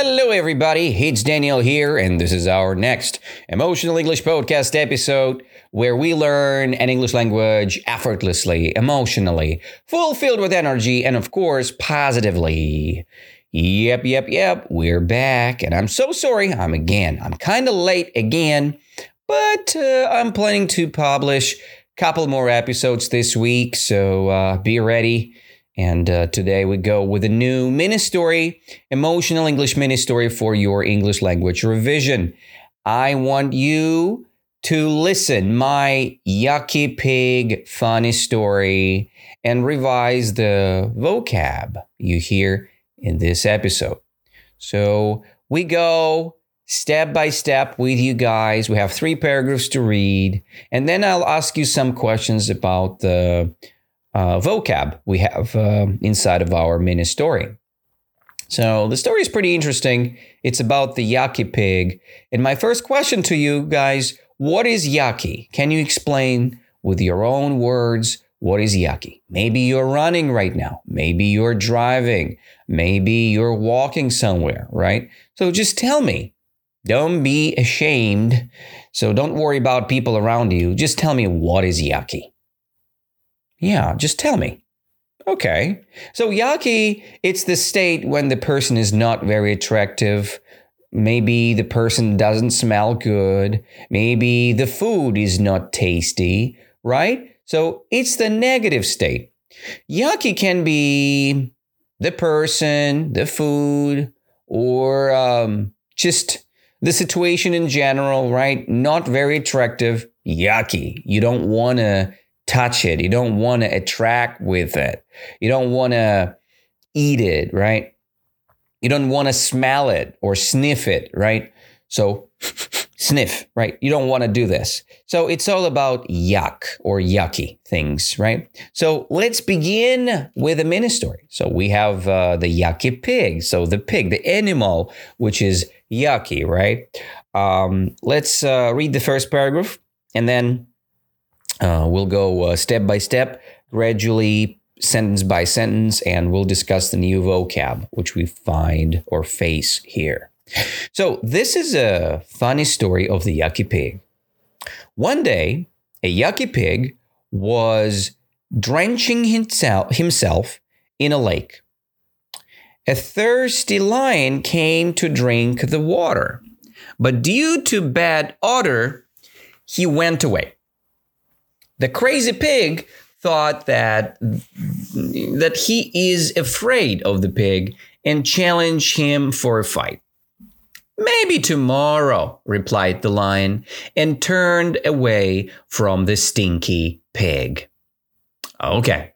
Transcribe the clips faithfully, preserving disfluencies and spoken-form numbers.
Hello everybody, it's Daniel here, and this is our next Emotional English Podcast episode where we learn an English language effortlessly, emotionally, fulfilled with energy, and of course, positively. Yep, yep, yep, we're back, and I'm so sorry, I'm again, I'm kind of late again, but uh, I'm planning to publish a couple more episodes this week, so uh, be ready. And uh, today we go with a new mini story, emotional English mini story for your English language revision. I want you to listen my yucky pig funny story and revise the vocab you hear in this episode. So we go step by step with you guys. We have three paragraphs to read, and then I'll ask you some questions about the Uh, vocab we have uh, inside of our mini story. So the story is pretty interesting. It's about the yucky pig. And my first question to you guys, what is yucky? Can you explain with your own words what is yucky? Maybe you're running right now. Maybe you're driving. Maybe you're walking somewhere, right? So just tell me. Don't be ashamed. So don't worry about people around you. Just tell me what is yucky. Yeah, just tell me. Okay. So yucky, it's the state when the person is not very attractive. Maybe the person doesn't smell good. Maybe the food is not tasty, right? So it's the negative state. Yucky can be the person, the food, or um, just the situation in general, right? Not very attractive. Yucky. You don't want to touch it. You don't want to attract with it. You don't want to eat it, right? You don't want to smell it or sniff it, right? So sniff, right? You don't want to do this. So it's all about yuck or yucky things, right? So let's begin with a mini story. So we have uh, the yucky pig. So the pig, the animal, which is yucky, right? Um, let's uh, read the first paragraph and then Uh, we'll go uh, step by step, gradually, sentence by sentence, and we'll discuss the new vocab, which we find or face here. So this is a funny story of the yucky pig. One day, a yucky pig was drenching himself, himself in a lake. A thirsty lion came to drink the water, but due to bad odor, he went away. The crazy pig thought that, that he is afraid of the pig and challenged him for a fight. Maybe tomorrow, replied the lion, and turned away from the stinky pig. Okay,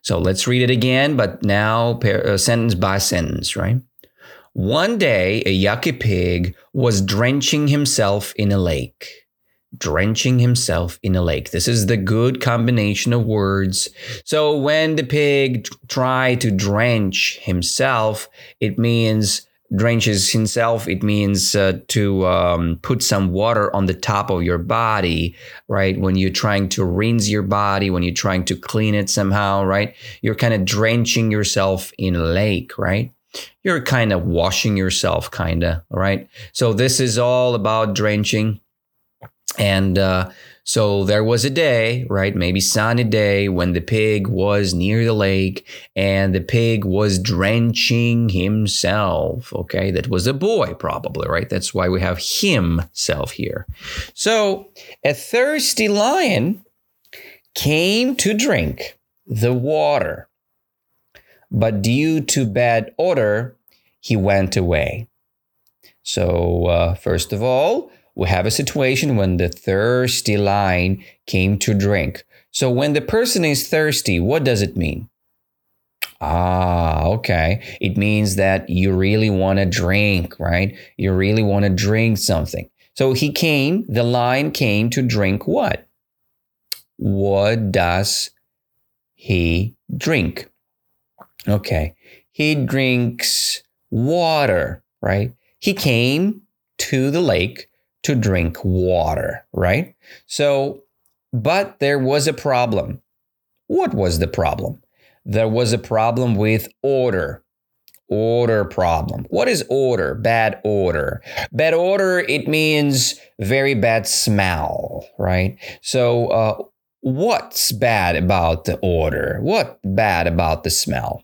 so let's read it again, but now per, uh, sentence by sentence, right? One day, a yucky pig was drenching himself in a lake. Drenching himself in a lake. This is the good combination of words. So when the pig tried to drench himself, it means drenches himself. It means uh, to um, put some water on the top of your body, right? When you're trying to rinse your body, when you're trying to clean it somehow, right? You're kind of drenching yourself in a lake, right? You're kind of washing yourself, kind of, right? So this is all about drenching. And uh, so there was a day, right, maybe sunny day when the pig was near the lake and the pig was drenching himself. Okay, that was a boy probably, right? That's why we have himself here. So a thirsty lion came to drink the water, but due to bad odor, he went away. So uh, first of all, we have a situation when the thirsty lion came to drink. So when the person is thirsty, what does it mean? Ah, okay. It means that you really want to drink, right? You really want to drink something. So he came, the lion came to drink what? What does he drink? Okay. He drinks water, right? He came to the lake to drink water, right? So, but there was a problem. What was the problem? There was a problem with odor. order problem. What is order? Bad order. Bad order, it means very bad smell, right? So uh, what's bad about the order? What bad about the smell?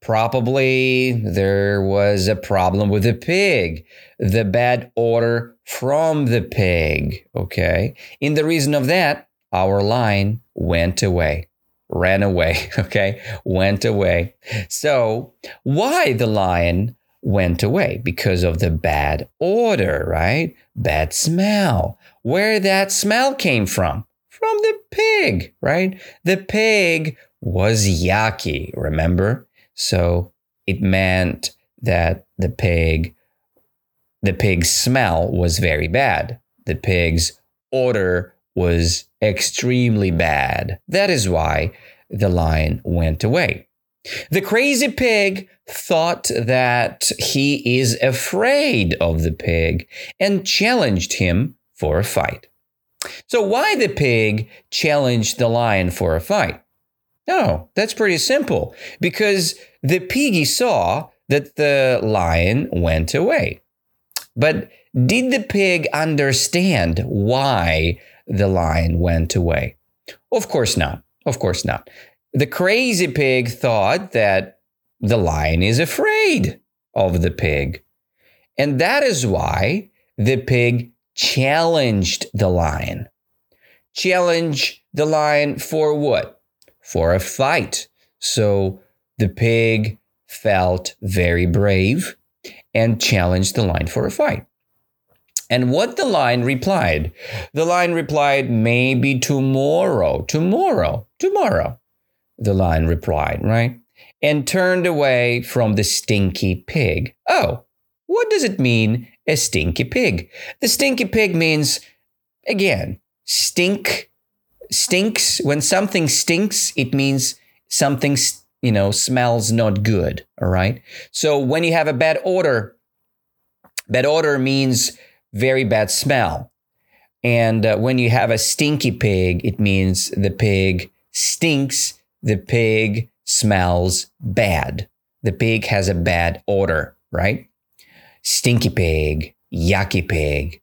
Probably there was a problem with the pig, the bad odor from the pig, okay? In the reason of that, our lion went away, ran away, okay? Went away. So why the lion went away? Because of the bad odor, right? Bad smell. Where that smell came from? From the pig, right? The pig was yucky, remember? So it meant that the pig, the pig's smell was very bad. The pig's odor was extremely bad. That is why the lion went away. The crazy pig thought that he is afraid of the pig and challenged him for a fight. So why the pig challenged the lion for a fight? No, that's pretty simple, because the piggy saw that the lion went away. But did the pig understand why the lion went away? Of course not. Of course not. The crazy pig thought that the lion is afraid of the pig. And that is why the pig challenged the lion. Challenge the lion for what? For a fight. So the pig felt very brave and challenged the lion for a fight. And what the lion replied? The lion replied, maybe tomorrow, tomorrow, tomorrow, the lion replied, right? And turned away from the stinky pig. Oh, what does it mean, a stinky pig? The stinky pig means, again, stink. Stinks. When something stinks, it means something, you know, smells not good. All right. So when you have a bad odor, bad odor means very bad smell. And uh, when you have a stinky pig, it means the pig stinks. The pig smells bad. The pig has a bad odor, right? Stinky pig, yucky pig,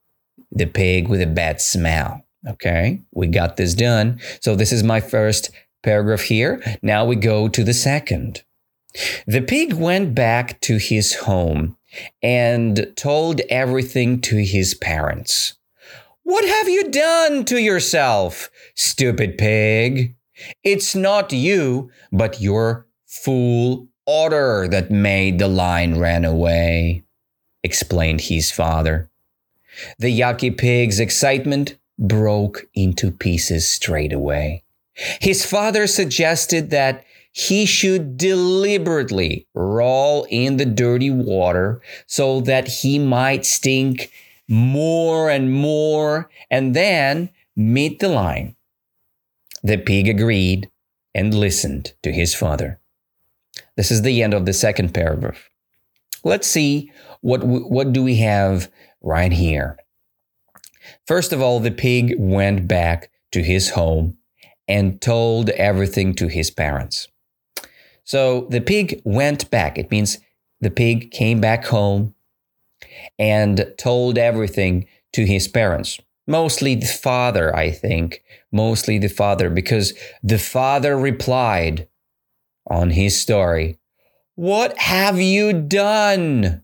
the pig with a bad smell. Okay, we got this done. So this is my first paragraph here. Now we go to the second. The pig went back to his home and told everything to his parents. What have you done to yourself, stupid pig? It's not you, but your fool odor that made the lion run away, explained his father. The yucky pig's excitement broke into pieces straight away. His father suggested that he should deliberately roll in the dirty water so that he might stink more and more and then meet the lion. The pig agreed and listened to his father. This is the end of the second paragraph. Let's see what what do we have right here. First of all, the pig went back to his home and told everything to his parents. So the pig went back. It means the pig came back home and told everything to his parents. Mostly the father, I think. Mostly the father, because the father replied on his story. What have you done?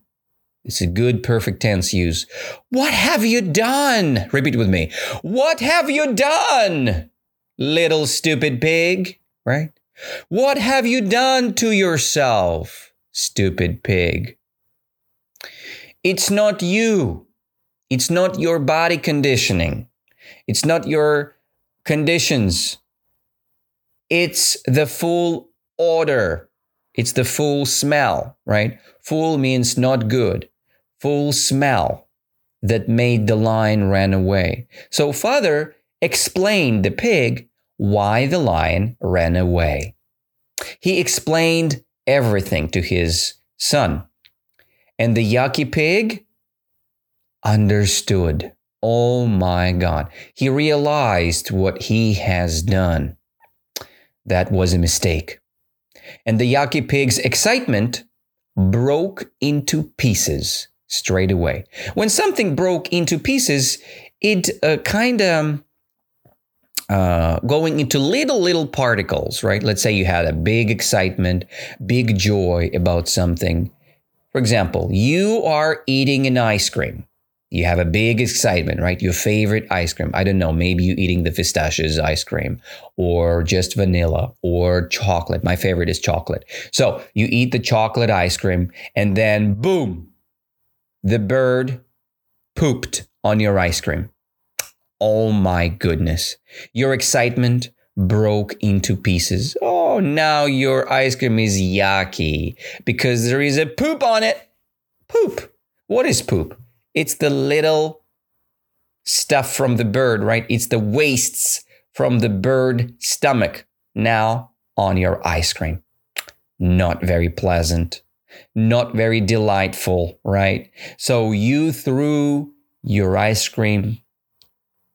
It's a good perfect tense use. What have you done? Repeat with me. What have you done, little stupid pig? Right? What have you done to yourself, stupid pig? It's not you. It's not your body conditioning. It's not your conditions. It's the full odor. It's the full smell, right? Full means not good. Full smell that made the lion run away. So father explained the pig why the lion ran away. He explained everything to his son. And the yucky pig understood. Oh my God. He realized what he has done. That was a mistake. And the yucky pig's excitement broke into pieces straight away. When something broke into pieces, it uh, kind of uh, going into little, little particles, right? Let's say you had a big excitement, big joy about something. For example, you are eating an ice cream. You have a big excitement, right? Your favorite ice cream. I don't know, maybe you're eating the pistachios ice cream or just vanilla or chocolate. My favorite is chocolate. So you eat the chocolate ice cream and then boom, the bird pooped on your ice cream. Oh my goodness. Your excitement broke into pieces. Oh, now your ice cream is yucky because there is a poop on it. Poop. What is poop? It's the little stuff from the bird, right? It's the wastes from the bird stomach now on your ice cream. Not very pleasant, not very delightful, right? So you threw your ice cream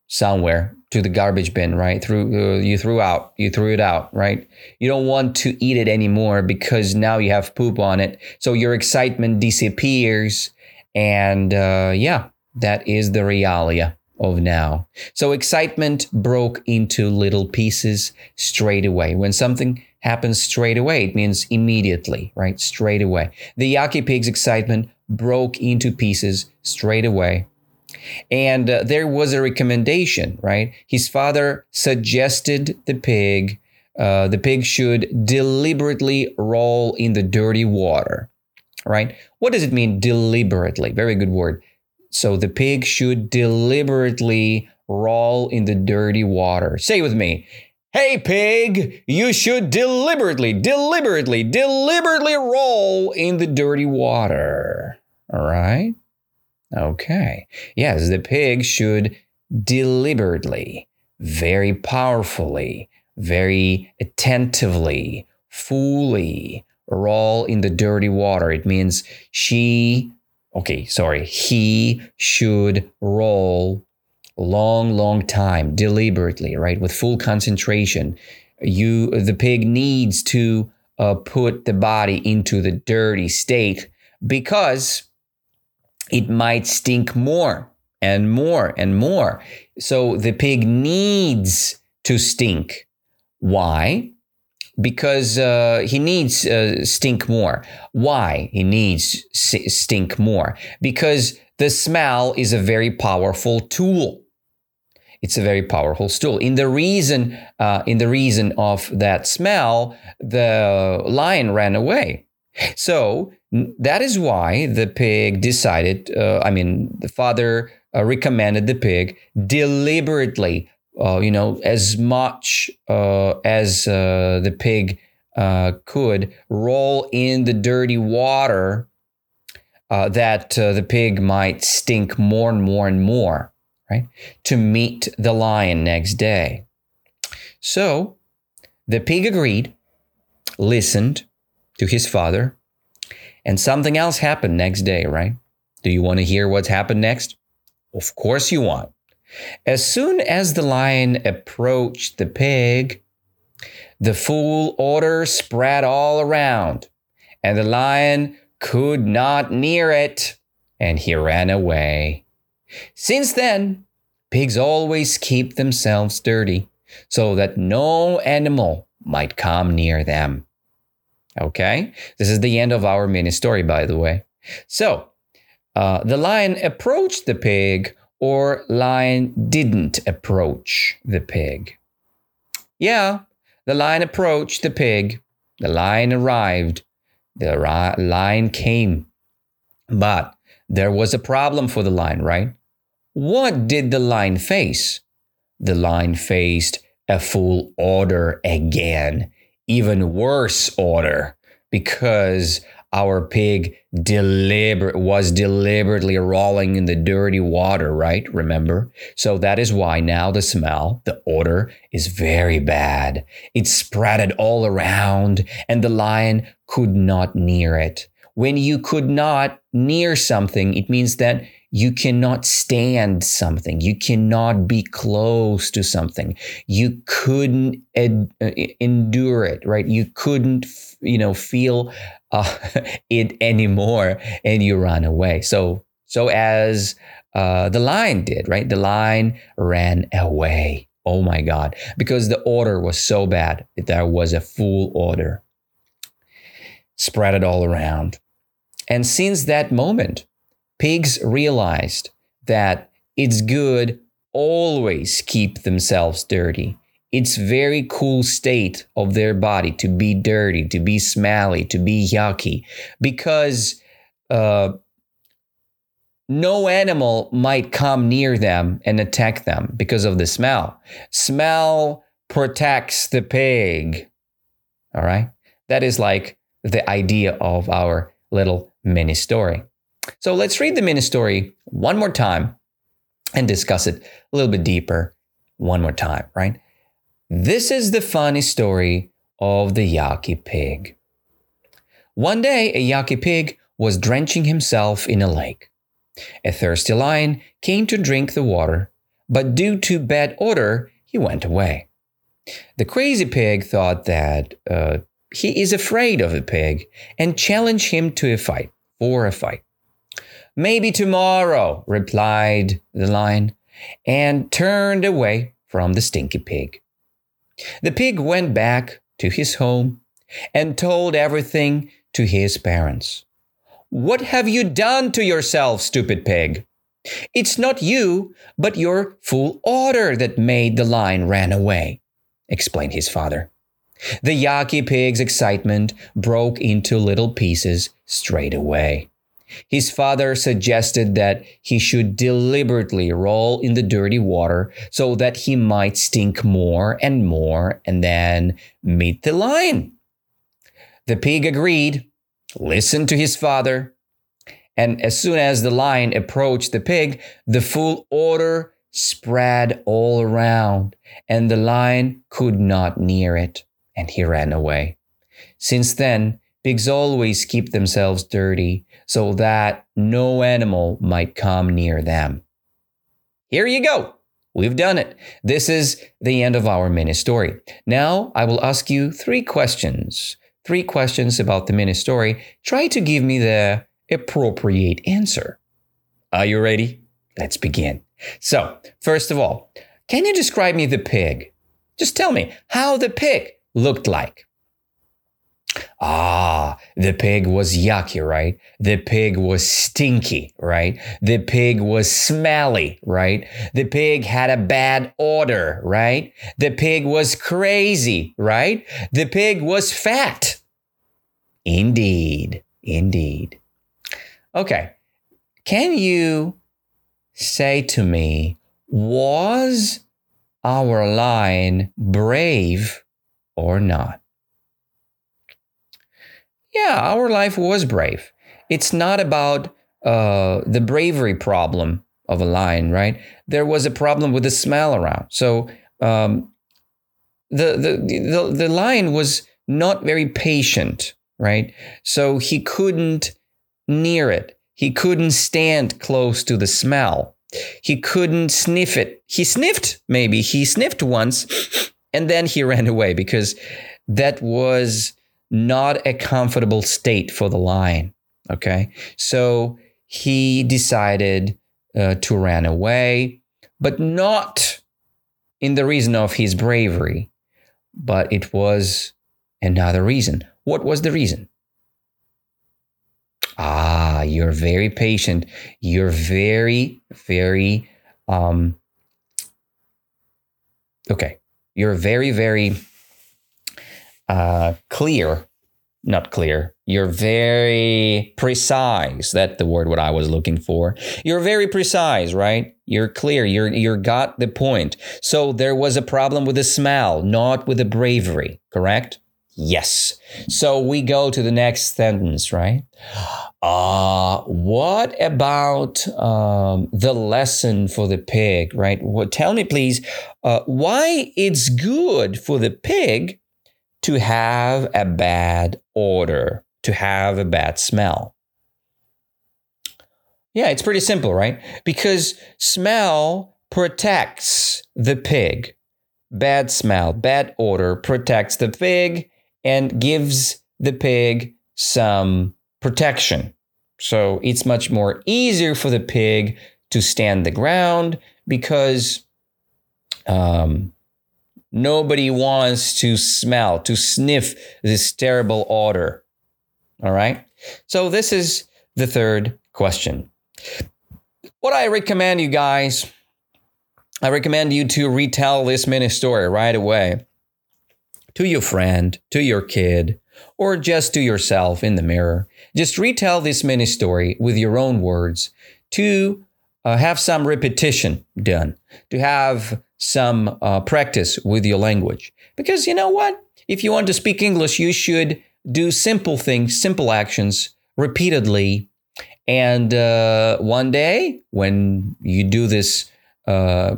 somewhere to the garbage bin, right? Threw, uh, you threw out, you threw it out, right? You don't want to eat it anymore because now you have poop on it. So your excitement disappears. And uh, yeah, that is the realia of now. So excitement broke into little pieces straight away. When something happens straight away, it means immediately, right? Straight away. The yucky pig's excitement broke into pieces straight away. And uh, there was a recommendation, right? His father suggested the pig, uh, the pig should deliberately roll in the dirty water. Right? What does it mean deliberately? Very good word. So the pig should deliberately roll in the dirty water. Say with me. Hey, pig, you should deliberately, deliberately, deliberately roll in the dirty water. All right. Okay. Yes, the pig should deliberately, very powerfully, very attentively, fully, roll in the dirty water. It means she, okay, sorry, he should roll long, long time, deliberately, right? With full concentration. You, the pig needs to uh, put the body into the dirty state because it might stink more and more and more. So the pig needs to stink. Why? Because uh, he needs uh, stink more. Why he needs s- stink more? Because the smell is a very powerful tool. It's a very powerful tool. In the reason, uh, in the reason of that smell, the lion ran away. So that is why the pig decided. Uh, I mean, the father uh, recommended the pig deliberately. Uh, you know, as much uh, as uh, the pig uh, could roll in the dirty water uh, that uh, the pig might stink more and more and more, right? To meet the lion next day. So the pig agreed, listened to his father, and something else happened next day, right? Do you want to hear what's happened next? Of course you want. As soon as the lion approached the pig, the foul odor spread all around, and the lion could not near it, and he ran away. Since then, pigs always keep themselves dirty so that no animal might come near them. Okay, this is the end of our mini story, by the way. So, uh, the lion approached the pig, or lion didn't approach the pig. Yeah, the lion approached the pig. The lion arrived. The ri- lion came. But there was a problem for the lion, right? What did the lion face? The lion faced a full odor again, even worse odor, because our pig deliberate was deliberately rolling in the dirty water, right? Remember? So that is why now the smell, the odor is very bad. It spreaded all around and the lion could not near it. When you could not near something, it means that You cannot stand something. You cannot be close to something. You couldn't ed- endure it, right? You couldn't, you know, feel uh, it anymore, and you run away. So, so as uh, the lion did, right? The lion ran away. Oh my God, because the odor was so bad. There was a full odor. Spread it all around. And since that moment, pigs realized that it's good always keep themselves dirty. It's very cool state of their body to be dirty, to be smelly, to be yucky, because uh, no animal might come near them and attack them because of the smell. Smell protects the pig. All right. That is like the idea of our little mini story. So let's read the mini story one more time and discuss it a little bit deeper one more time, right? This is the funny story of the yucky pig. One day, a yucky pig was drenching himself in a lake. A thirsty lion came to drink the water, but due to bad odor, he went away. The crazy pig thought that uh, he is afraid of a pig and challenged him to a fight, for a fight. Maybe tomorrow, replied the lion, and turned away from the stinky pig. The pig went back to his home and told everything to his parents. What have you done to yourself, stupid pig? It's not you, but your fool odor that made the lion run away, explained his father. The yucky pig's excitement broke into little pieces straight away. His father suggested that he should deliberately roll in the dirty water so that he might stink more and more and then meet the lion. The pig agreed, listened to his father, and as soon as the lion approached the pig, the full odor spread all around, and the lion could not near it, and he ran away. Since then, pigs always keep themselves dirty so that no animal might come near them. Here you go. We've done it. This is the end of our mini story. Now I will ask you three questions. Three questions about the mini story. Try to give me the appropriate answer. Are you ready? Let's begin. So, first of all, can you describe me the pig? Just tell me how the pig looked like. Ah, the pig was yucky, right? The pig was stinky, right? The pig was smelly, right? The pig had a bad odor, right? The pig was crazy, right? The pig was fat. Indeed, indeed. Okay, can you say to me, was our lion brave or not? Yeah, our life was brave. It's not about uh, the bravery problem of a lion, right? There was a problem with the smell around. So um, the, the the the lion was not very patient, right? So he couldn't near it. He couldn't stand close to the smell. He couldn't sniff it. He sniffed, maybe. He sniffed once, and then he ran away because that was not a comfortable state for the lion. Okay. So he decided uh, to run away, but not in the reason of his bravery, but it was another reason. What was the reason? Ah, you're very patient. You're very, very, um, okay. You're very, very, Uh, clear, not clear. You're very precise. That's the word what I was looking for. You're very precise, right? You're clear. You're you're got the point. So there was a problem with the smell, not with the bravery, correct? Yes. So we go to the next sentence, right? Uh, what about um, the lesson for the pig, right? Well, tell me, please, uh, why it's good for the pig to have a bad odor, to have a bad smell. Yeah, it's pretty simple, right? Because smell protects the pig. Bad smell, bad odor protects the pig and gives the pig some protection. So it's much more easier for the pig to stand the ground because um, nobody wants to smell, to sniff this terrible odor. All right. So this is the third question. What I recommend you guys, I recommend you to retell this mini story right away to your friend, to your kid, or just to yourself in the mirror. Just retell this mini story with your own words to uh, have some repetition done, to have some uh, practice with your language. Because you know what? If you want to speak English, you should do simple things, simple actions repeatedly. And uh, one day when you do this, uh,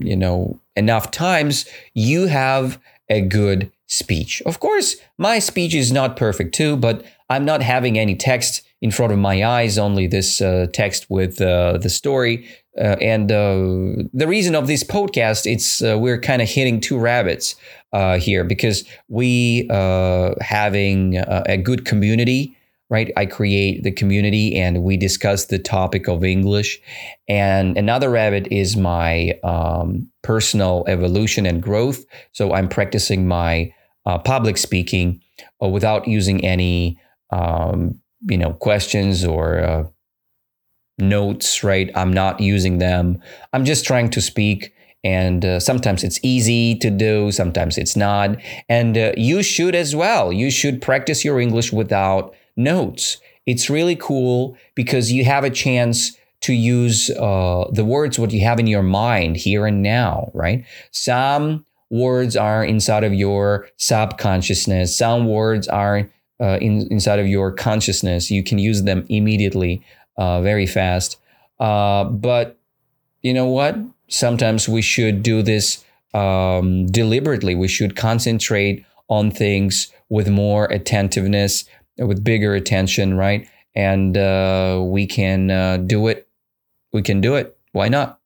you know, enough times, you have a good speech. Of course, my speech is not perfect too, but I'm not having any text in front of my eyes, only this uh, text with uh, the story. Uh, and uh, the reason of this podcast, it's uh, we're kind of hitting two rabbits uh, here because we uh, having uh, a good community. Right, I create the community and we discuss the topic of English. And another rabbit is my um, personal evolution and growth. So I'm practicing my uh, public speaking uh, without using any, um, you know, questions or uh, notes. Right, I'm not using them. I'm just trying to speak. And uh, sometimes it's easy to do, sometimes it's not. And uh, you should as well. You should practice your English without notes. It's really cool because you have a chance to use uh, the words, what you have in your mind here and now, right? Some words are inside of your subconsciousness. Some words are uh, in, inside of your consciousness. You can use them immediately, uh, very fast. Uh, but you know what? Sometimes we should do this um, deliberately. We should concentrate on things with more attentiveness, with bigger attention, right? And uh, we can uh, do it. We can do it. Why not?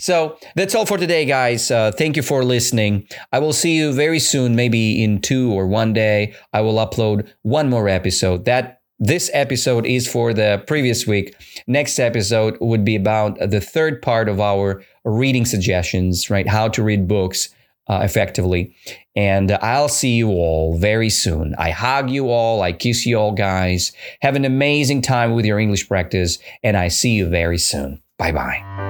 So that's all for today, guys. Uh, thank you for listening. I will see you very soon, maybe in two or one day. I will upload one more episode. That This episode is for the previous week. Next episode would be about the third part of our reading suggestions, right? How to read books uh, effectively. And I'll see you all very soon. I hug you all. I kiss you all, guys. Have an amazing time with your English practice. And I see you very soon. Bye-bye.